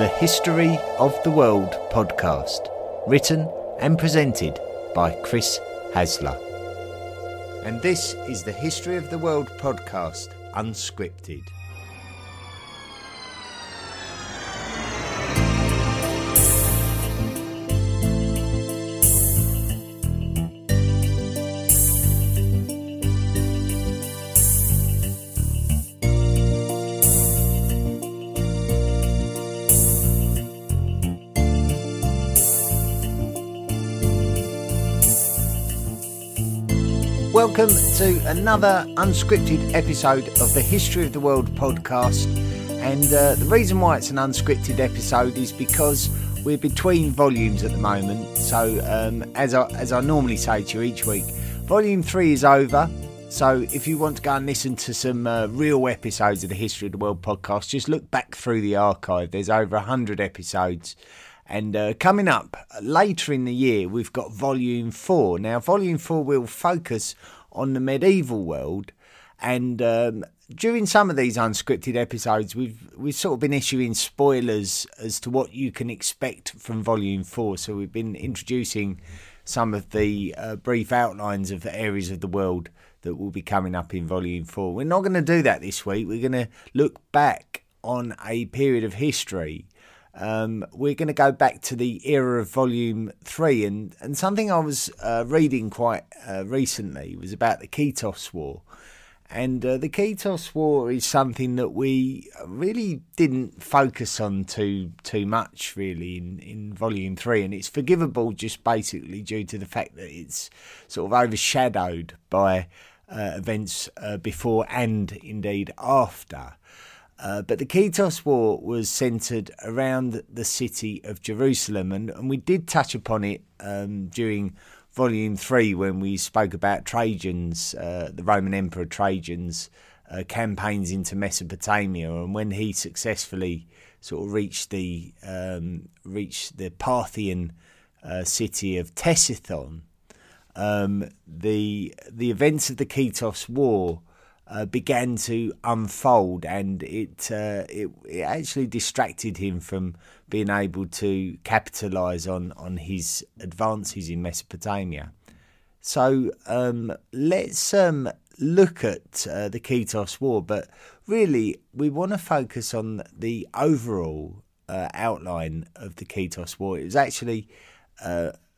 the History of the World podcast, written and presented by Chris Hasler. And this is the History of the World podcast, Unscripted. Welcome to another unscripted episode of the History of the World podcast, and the reason why it's an unscripted episode is because we're between volumes at the moment. So as I normally say to you each week, volume 3 is over, so if you want to go and listen to some real episodes of the History of the World podcast, just look back through the archive. There's over 100 episodes. And coming up later in the year, we've got Volume 4. Now, Volume 4 will focus on the medieval world. And during some of these unscripted episodes, we've sort of been issuing spoilers as to what you can expect from Volume 4. So we've been introducing some of the brief outlines of the areas of the world that will be coming up in Volume 4. We're not going to do that this week. We're going to look back on a period of history. We're going to go back to the era of Volume 3, and something I was reading quite recently was about the Kitos War. And the Kitos War is something that we really didn't focus on too much, really, in Volume 3. And it's forgivable just basically due to the fact that it's sort of overshadowed by events before and indeed after. But the Kitos War was centred around the city of Jerusalem, and we did touch upon it during Volume 3 when we spoke about Trajan's, the Roman Emperor Trajan's campaigns into Mesopotamia, and when he successfully sort of reached the Parthian city of Tessithon. The events of the Kitos War began to unfold, and it actually distracted him from being able to capitalise on his advances in Mesopotamia. So let's look at the Kitos War, but really we want to focus on the overall outline of the Kitos War. It was actually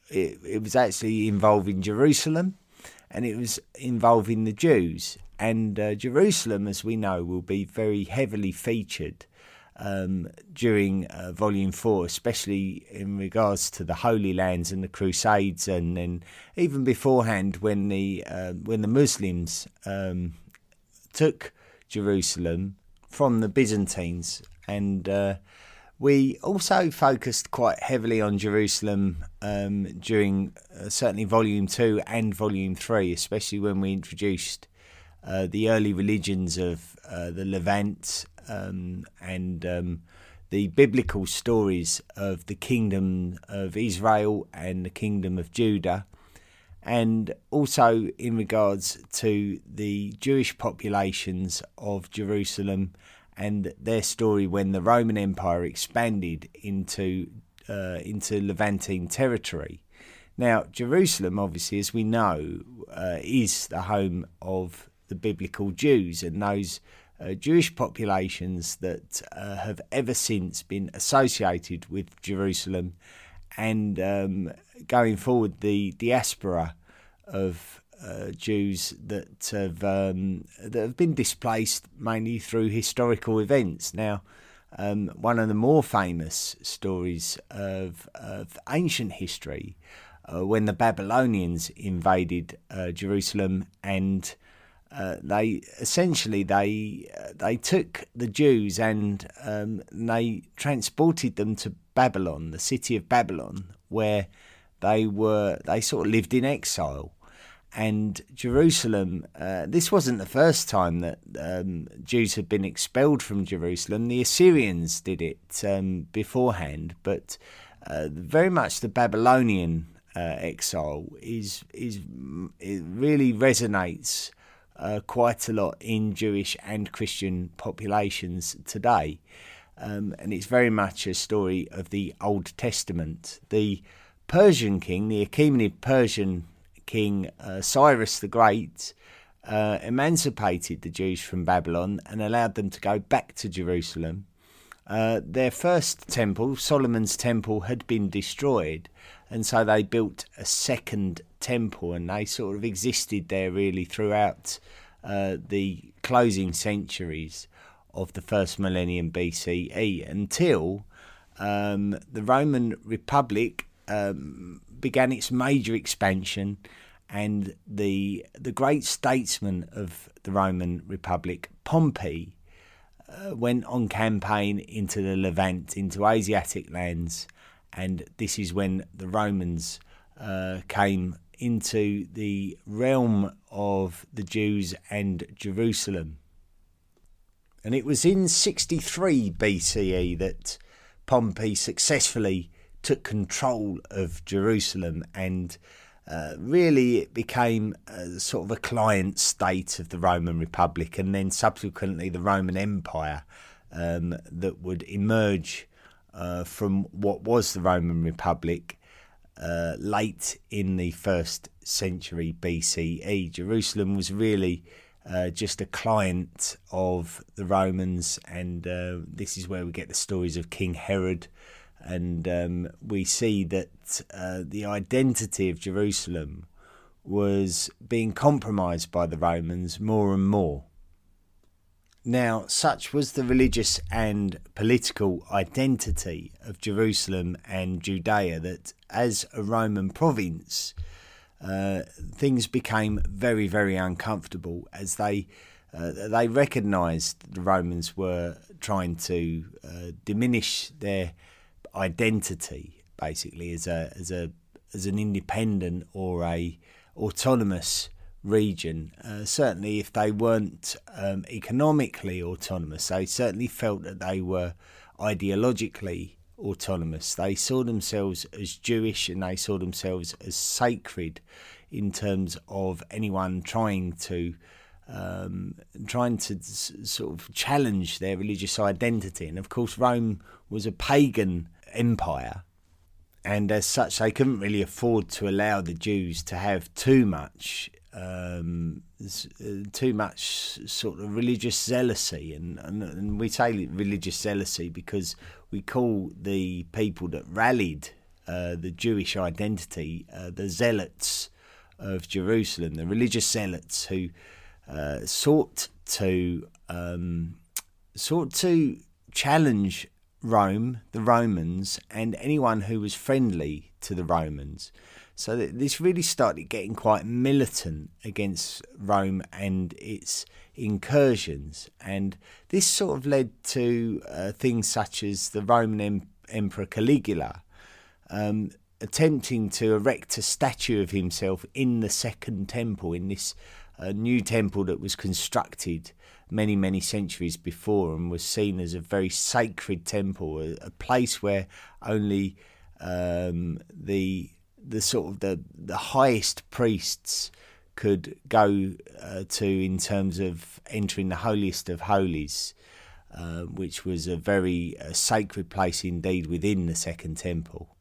it was involving Jerusalem, and it was involving the Jews. And Jerusalem, as we know, will be very heavily featured during Volume 4, especially in regards to the Holy Lands and the Crusades, and then even beforehand when the Muslims took Jerusalem from the Byzantines. And we also focused quite heavily on Jerusalem during certainly Volume 2 and Volume 3, especially when we introduced the early religions of the Levant and the biblical stories of the kingdom of Israel and the kingdom of Judah, and also in regards to the Jewish populations of Jerusalem and their story when the Roman Empire expanded into Levantine territory. Now, Jerusalem, obviously, as we know, is the home of the biblical Jews and those Jewish populations that have ever since been associated with Jerusalem, and going forward, the diaspora of Jews that have been displaced mainly through historical events. Now, one of the more famous stories of ancient history, when the Babylonians invaded Jerusalem, and they took the Jews and they transported them to Babylon, the city of Babylon, where they sort of lived in exile. And Jerusalem, this wasn't the first time that Jews had been expelled from Jerusalem. The Assyrians did it beforehand, but very much the Babylonian exile it really resonates quite a lot in Jewish and Christian populations today. and it's very much a story of the Old Testament. The Persian king, the Achaemenid Persian king Cyrus the Great, emancipated the Jews from Babylon and allowed them to go back to Jerusalem. Their first temple, Solomon's temple, had been destroyed, and so they built a second temple, and they sort of existed there really throughout the closing centuries of the first millennium BCE until the Roman Republic began its major expansion. And the great statesman of the Roman Republic, Pompey, went on campaign into the Levant, into Asiatic lands, and this is when the Romans came into the realm of the Jews and Jerusalem. And it was in 63 BCE that Pompey successfully took control of Jerusalem, and really it became sort of a client state of the Roman Republic, and then subsequently the Roman Empire that would emerge from what was the Roman Republic late in the first century BCE. Jerusalem was really just a client of the Romans, and this is where we get the stories of King Herod. And we see that the identity of Jerusalem was being compromised by the Romans more and more. Now, such was the religious and political identity of Jerusalem and Judea that as a Roman province, things became very, very uncomfortable as they recognised the Romans were trying to diminish their identity, basically, as an independent or a autonomous region. Certainly, if they weren't economically autonomous, they certainly felt that they were ideologically autonomous. They saw themselves as Jewish, and they saw themselves as sacred in terms of anyone trying to sort of challenge their religious identity. And of course, Rome was a pagan empire, and as such they couldn't really afford to allow the Jews to have too much sort of religious zealousy, and we say religious zealousy because we call the people that rallied the Jewish identity the zealots of Jerusalem, the religious zealots who sought to challenge Rome, the Romans, and anyone who was friendly to the Romans. So this really started getting quite militant against Rome and its incursions. And this sort of led to things such as the Roman Emperor Caligula attempting to erect a statue of himself in the Second Temple, in this new temple that was constructed many, many centuries before and was seen as a very sacred temple, a place where only the highest priests could go to in terms of entering the holiest of holies, which was a very sacred place indeed within the Second Temple.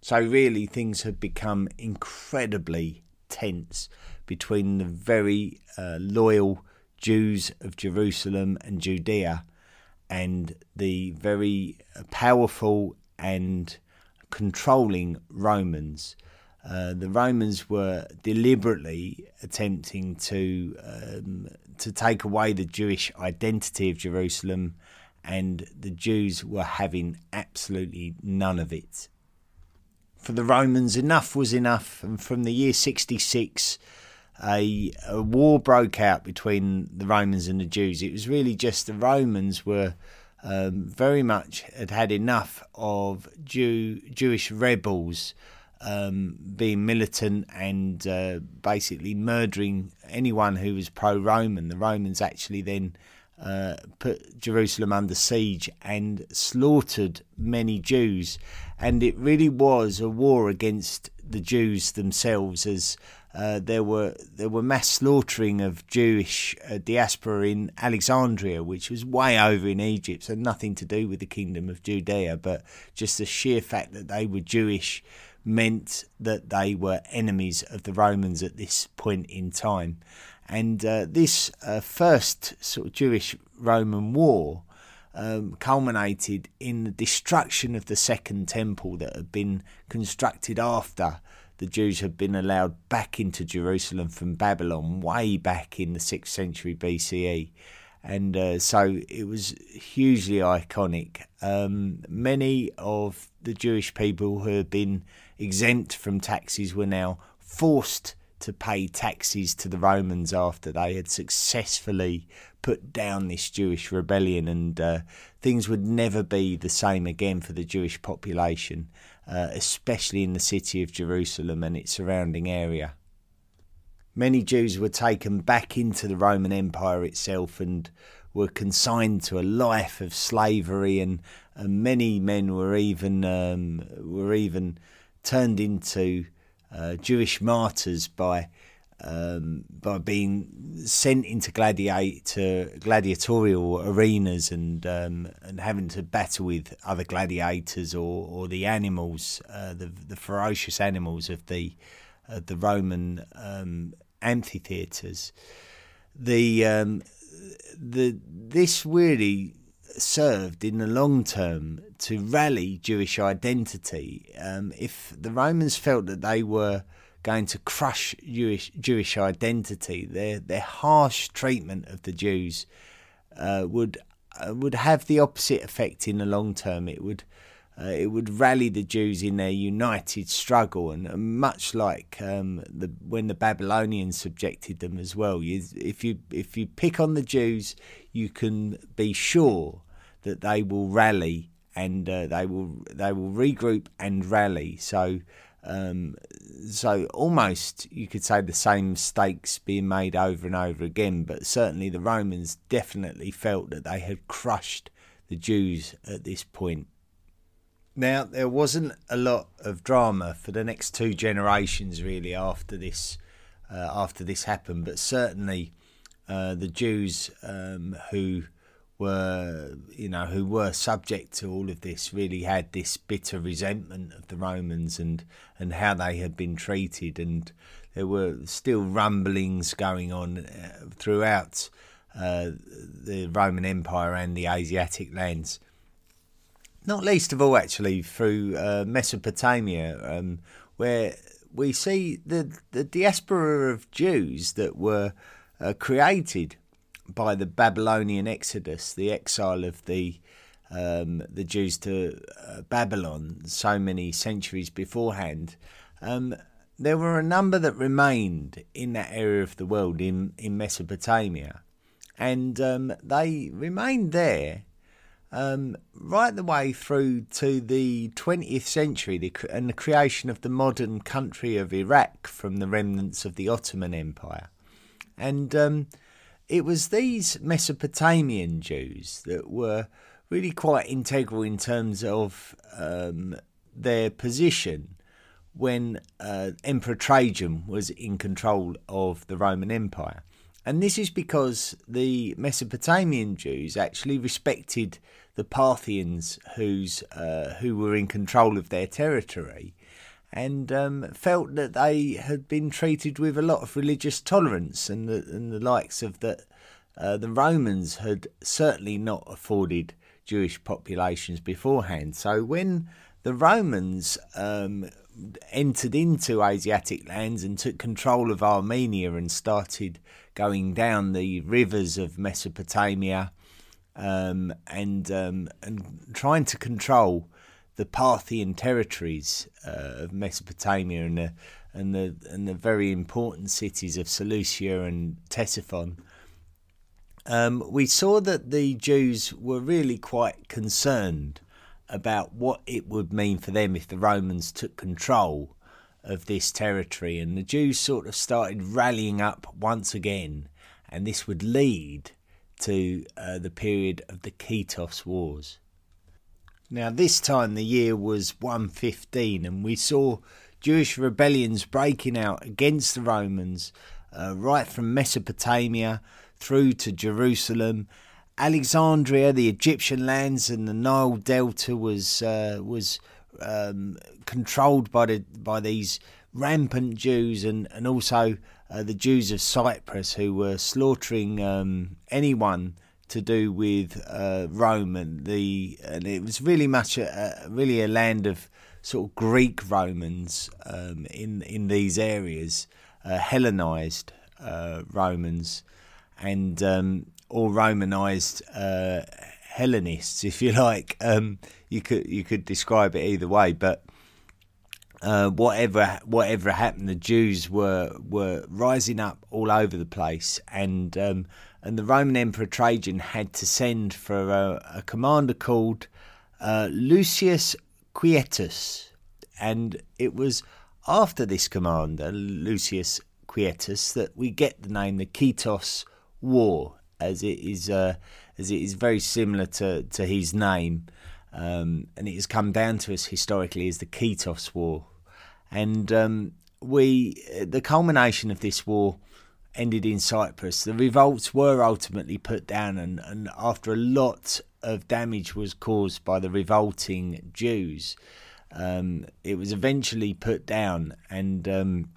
So really things had become incredibly tense between the very loyal Jews of Jerusalem and Judea and the very powerful and controlling Romans. The Romans were deliberately attempting to take away the Jewish identity of Jerusalem, and the Jews were having absolutely none of it. For the Romans, enough was enough, and from the year 66, a war broke out between the Romans and the Jews. It was really just the Romans were very much had enough of Jewish rebels being militant and basically murdering anyone who was pro-Roman. The Romans actually then put Jerusalem under siege and slaughtered many Jews, and it really was a war against the Jews themselves as there were mass slaughtering of Jewish diaspora in Alexandria, which was way over in Egypt, so nothing to do with the Kingdom of Judea, but just the sheer fact that they were Jewish meant that they were enemies of the Romans at this point in time. And this first sort of Jewish-Roman war culminated in the destruction of the Second Temple that had been constructed after the Jews had been allowed back into Jerusalem from Babylon way back in the 6th century BCE. And so it was hugely iconic. Many of the Jewish people who had been exempt from taxes were now forced to pay taxes to the Romans after they had successfully put down this Jewish rebellion, and things would never be the same again for the Jewish population, especially in the city of Jerusalem and its surrounding area. Many Jews were taken back into the Roman Empire itself and were consigned to a life of slavery, and many men were even turned into Jewish martyrs by being sent into gladiatorial arenas and having to battle with other gladiators or the animals, the ferocious animals of the Roman amphitheatres. This really served in the long term to rally Jewish identity. If the Romans felt that they were going to crush Jewish identity, their harsh treatment of the Jews would have the opposite effect in the long term. It would rally the Jews in their united struggle, and much like when the Babylonians subjected them as well. If you pick on the Jews, you can be sure that they will rally, and they will regroup and rally. So almost you could say the same mistakes being made over and over again. But certainly the Romans definitely felt that they had crushed the Jews at this point. Now, there wasn't a lot of drama for the next two generations, really, after this happened. But certainly, the Jews who were subject to all of this really had this bitter resentment of the Romans and how they had been treated, and there were still rumblings going on throughout the Roman Empire and the Asiatic lands. Not least of all, actually, through Mesopotamia, where we see the diaspora of Jews that were created by the Babylonian exodus, the exile of the Jews to Babylon so many centuries beforehand. There were a number that remained in that area of the world, in Mesopotamia, and they remained there right the way through to the 20th century and the creation of the modern country of Iraq from the remnants of the Ottoman Empire. And it was these Mesopotamian Jews that were really quite integral in terms of their position when Emperor Trajan was in control of the Roman Empire. And this is because the Mesopotamian Jews actually respected the Parthians who were in control of their territory, and felt that they had been treated with a lot of religious tolerance, and the likes of that the Romans had certainly not afforded Jewish populations beforehand. So when the Romans entered into Asiatic lands and took control of Armenia and started going down the rivers of Mesopotamia and trying to control the Parthian territories of Mesopotamia and the very important cities of Seleucia and Tessithon, we saw that the Jews were really quite concerned about what it would mean for them if the Romans took control of this territory, and the Jews sort of started rallying up once again, and this would lead to the period of the Kitos Wars. Now, this time the year was 115, and we saw Jewish rebellions breaking out against the Romans, right from Mesopotamia through to Jerusalem. Alexandria, the Egyptian lands and the Nile Delta was controlled by these rampant Jews, and also the Jews of Cyprus, who were slaughtering anyone to do with Rome, and it was really much a land of sort of Greek Romans in these areas, Hellenized Romans, and or Romanized Hellenists, if you like. You could describe it either way, but whatever happened, the Jews were rising up all over the place, and the Roman Emperor Trajan had to send for a commander called Lucius Quietus, and it was after this commander, Lucius Quietus, that we get the name the Kitos War, as it is very similar to his name. And it has come down to us historically as the Kitos War, and the culmination of this war ended in Cyprus. The revolts were ultimately put down, and after a lot of damage was caused by the revolting Jews, it was eventually put down, and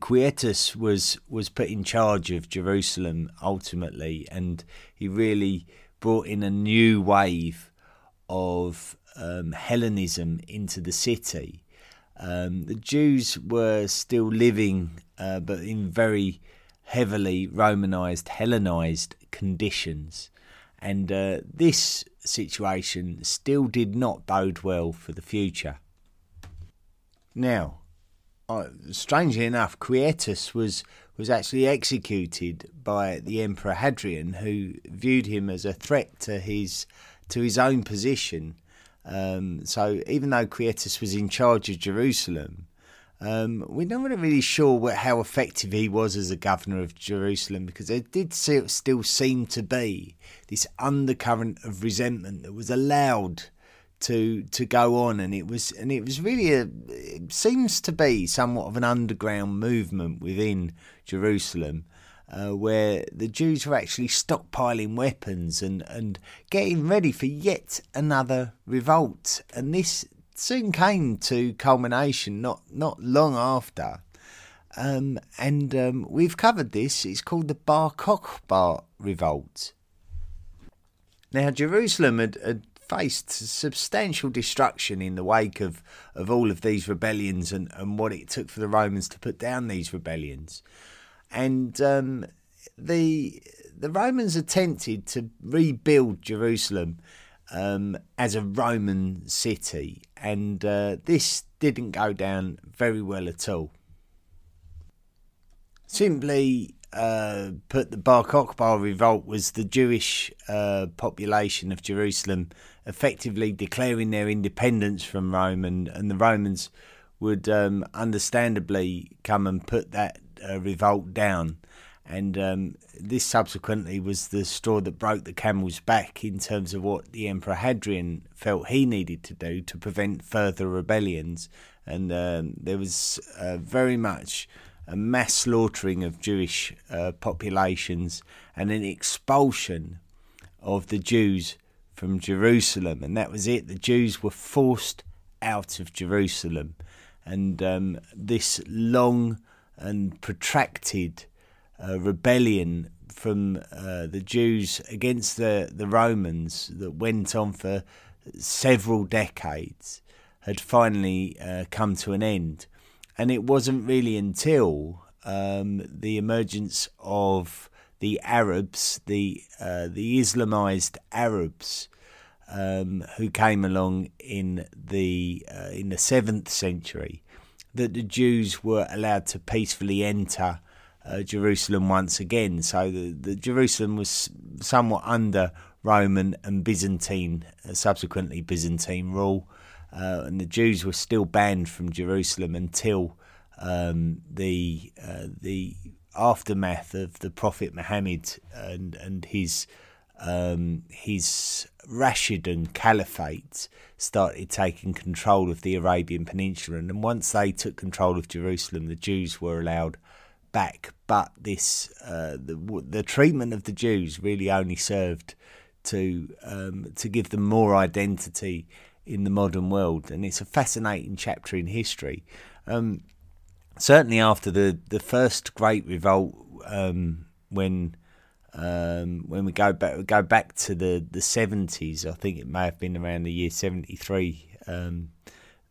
Quietus was put in charge of Jerusalem ultimately, and he really brought in a new wave of Hellenism into the city. The Jews were still living, but in very heavily Romanized, Hellenized conditions, and this situation still did not bode well for the future. Now, strangely enough, Quietus was actually executed by the Emperor Hadrian, who viewed him as a threat to his own position. So even though Quietus was in charge of Jerusalem, we're not really sure how effective he was as a governor of Jerusalem, because there did still seem to be this undercurrent of resentment that was allowed to go on, and it was really it seems to be somewhat of an underground movement within Jerusalem, where the Jews were actually stockpiling weapons and getting ready for yet another revolt. And this soon came to culmination not long after. We've covered this. It's called the Bar Kokhba Revolt. Now, Jerusalem had faced substantial destruction in the wake of all of these rebellions and what it took for the Romans to put down these rebellions. And the Romans attempted to rebuild Jerusalem as a Roman city, and this didn't go down very well at all. Simply put, the Bar Kokhba revolt was the Jewish population of Jerusalem effectively declaring their independence from Rome, and the Romans would understandably come and put that revolt down, and this subsequently was the straw that broke the camel's back in terms of what the Emperor Hadrian felt he needed to do to prevent further rebellions, and there was very much a mass slaughtering of Jewish populations and an expulsion of the Jews from Jerusalem, and that was it. The Jews were forced out of Jerusalem, and this long and protracted rebellion from the Jews against the Romans that went on for several decades had finally come to an end. And it wasn't really until the emergence of the Arabs, the Islamized Arabs, who came along in the 7th century, that the Jews were allowed to peacefully enter Jerusalem once again. So the Jerusalem was somewhat under Roman and Byzantine, subsequently Byzantine rule, and the Jews were still banned from Jerusalem until the aftermath of the Prophet Muhammad and his his Rashidun Caliphate started taking control of the Arabian Peninsula, and once they took control of Jerusalem, the Jews were allowed back. But this the treatment of the Jews really only served to give them more identity in the modern world, and it's a fascinating chapter in history. Certainly after the first Great Revolt, when we go back to the 70s, I think it may have been around the year 73,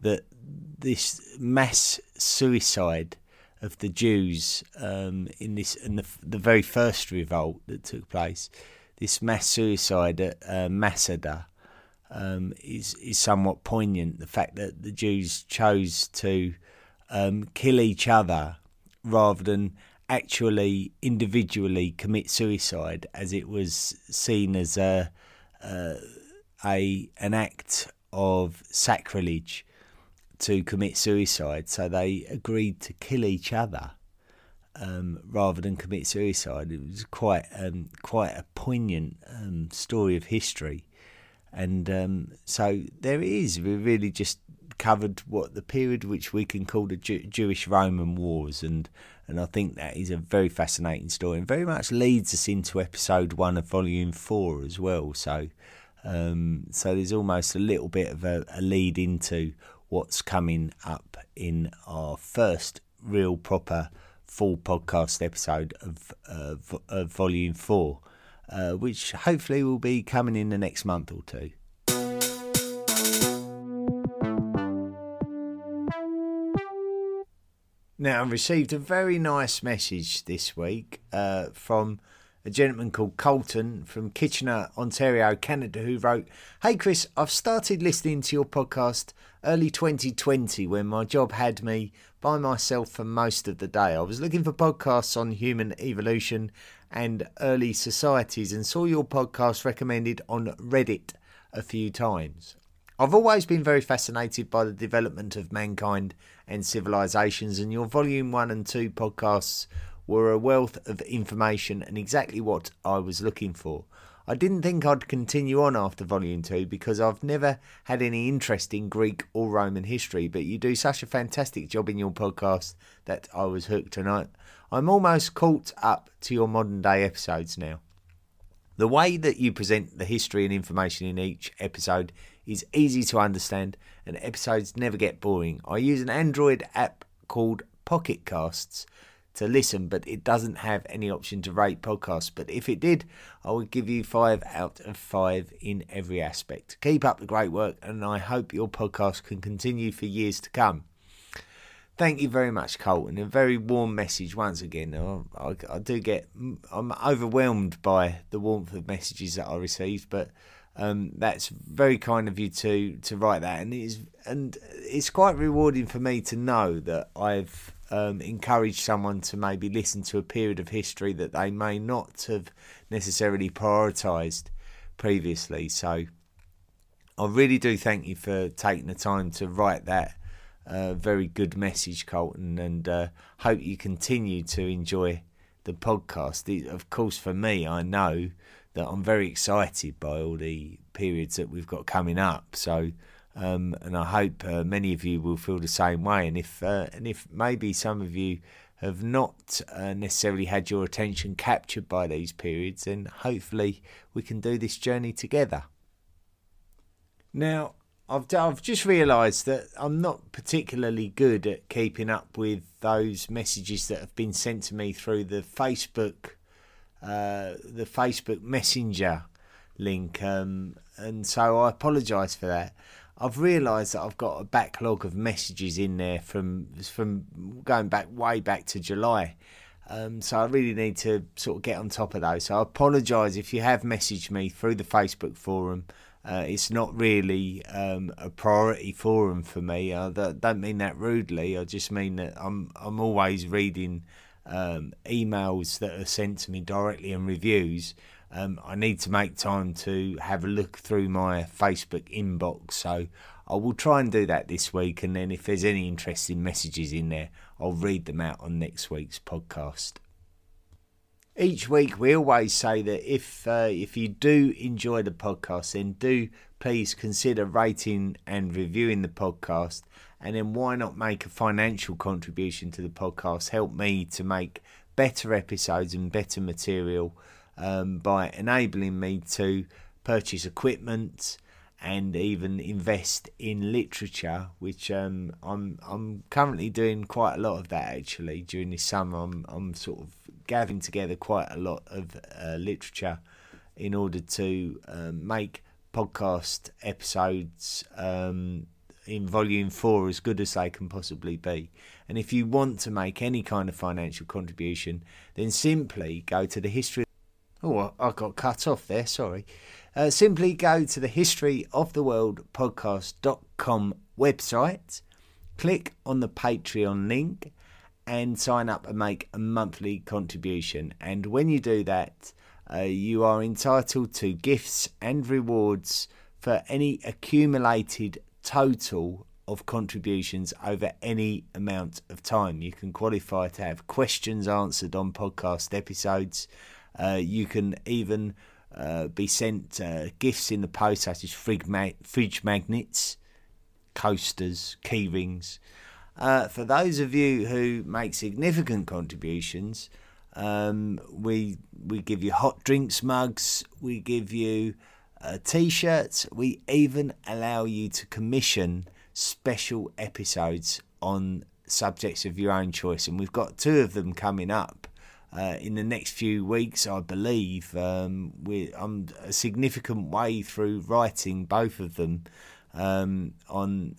that this mass suicide of the Jews in the very first revolt that took place, this mass suicide at Masada, is somewhat poignant. The fact that the Jews chose to kill each other rather than actually individually commit suicide, as it was seen as an act of sacrilege to commit suicide. So they agreed to kill each other rather than commit suicide. It was quite a poignant story of history, and so there it is. We really just covered the period which we can call the Jewish-Roman Wars, and I think that is a very fascinating story, and very much leads us into episode 1 of volume 4 as well. So, so there's almost a little bit of a lead into what's coming up in our first real proper full podcast episode of volume 4, which hopefully will be coming in the next month or two. Now, I received a very nice message this week from a gentleman called Colton from Kitchener, Ontario, Canada, who wrote, "Hey Chris, I've started listening to your podcast early 2020 when my job had me by myself for most of the day. I was looking for podcasts on human evolution and early societies and saw your podcast recommended on Reddit a few times. I've always been very fascinated by the development of mankind and civilizations, and your volume 1 and 2 podcasts were a wealth of information and exactly what I was looking for. I didn't think I'd continue on after volume 2 because I've never had any interest in Greek or Roman history, but you do such a fantastic job in your podcast that I was hooked, and I'm almost caught up to your modern day episodes now. The way that you present the history and information in each episode is easy to understand, and episodes never get boring. I use an Android app called Pocket Casts to listen, but it doesn't have any option to rate podcasts. But if it did, I would give you 5 out of 5 in every aspect. Keep up the great work, and I hope your podcast can continue for years to come." Thank you very much, Colton. A very warm message once again. I'm overwhelmed by the warmth of messages that I receive, but that's very kind of you to write that, and it's quite rewarding for me to know that I've encouraged someone to maybe listen to a period of history that they may not have necessarily prioritised previously. So I really do thank you for taking the time to write that very good message, Colton, and hope you continue to enjoy the podcast. Of course, for me, I know that I'm very excited by all the periods that we've got coming up. So, and I hope many of you will feel the same way. And if maybe some of you have not necessarily had your attention captured by these periods, then hopefully we can do this journey together. Now, I've just realised that I'm not particularly good at keeping up with those messages that have been sent to me through the Facebook Messenger link, and so I apologise for that. I've realised that I've got a backlog of messages in there from going back way back to July, so I really need to sort of get on top of those. So I apologise if you have messaged me through the Facebook forum. It's not really a priority forum for me. I don't mean that rudely. I just mean that I'm always reading emails that are sent to me directly and reviews. I need to make time to have a look through my Facebook inbox, so I will try and do that this week, and then if there's any interesting messages in there, I'll read them out on next week's podcast. Each week we always say that if you do enjoy the podcast, then do please consider rating and reviewing the podcast, and then why not make a financial contribution to the podcast. Help me to make better episodes and better material by enabling me to purchase equipment and even invest in literature, which I'm currently doing quite a lot of that actually. During this summer, I'm sort of gathering together quite a lot of literature in order to make podcast episodes in volume 4 as good as they can possibly be. And if you want to make any kind of financial contribution, then simply go to the history. Oh, I got cut off there, sorry. Simply go to the historyoftheworldpodcast.com website, click on the Patreon link and sign up and make a monthly contribution. And when you do that, you are entitled to gifts and rewards for any accumulated total of contributions over any amount of time. You can qualify to have questions answered on podcast episodes. You can even be sent gifts in the post, such as fridge magnets, coasters, key rings. For those of you who make significant contributions, we give you hot drinks mugs, we give you t-shirts, we even allow you to commission special episodes on subjects of your own choice, and we've got 2 of them coming up in the next few weeks, I believe. I'm a significant way through writing both of them. One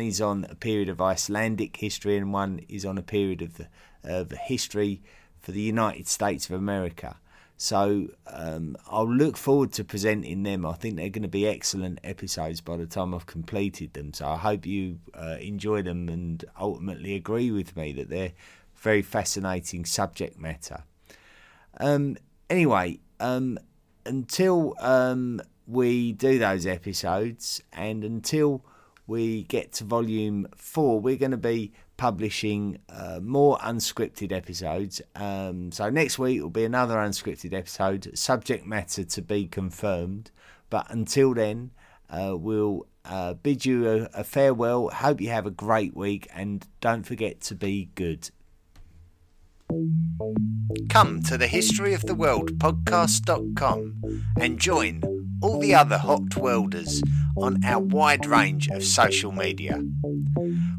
is on a period of Icelandic history, and one is on a period of history for the United States of America. So I'll look forward to presenting them. I think they're going to be excellent episodes by the time I've completed them. So I hope you enjoy them and ultimately agree with me that they're very fascinating subject matter. Until we do those episodes and until we get to volume 4, we're going to be publishing more unscripted episodes. So next week will be another unscripted episode, subject matter to be confirmed. But until then, we'll bid you a farewell. Hope you have a great week and don't forget to be good. Come to the historyoftheworldpodcast.com and join all the other hot welders on our wide range of social media.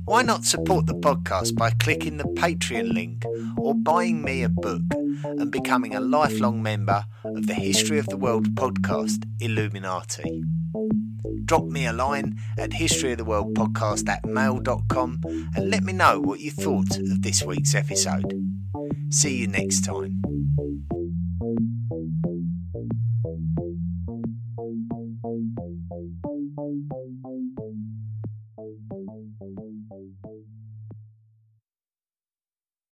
Why not support the podcast by clicking the Patreon link or buying me a book and becoming a lifelong member of the History of the World Podcast Illuminati? Drop me a line at historyoftheworldpodcast@mail.com and let me know what you thought of this week's episode. See you next time.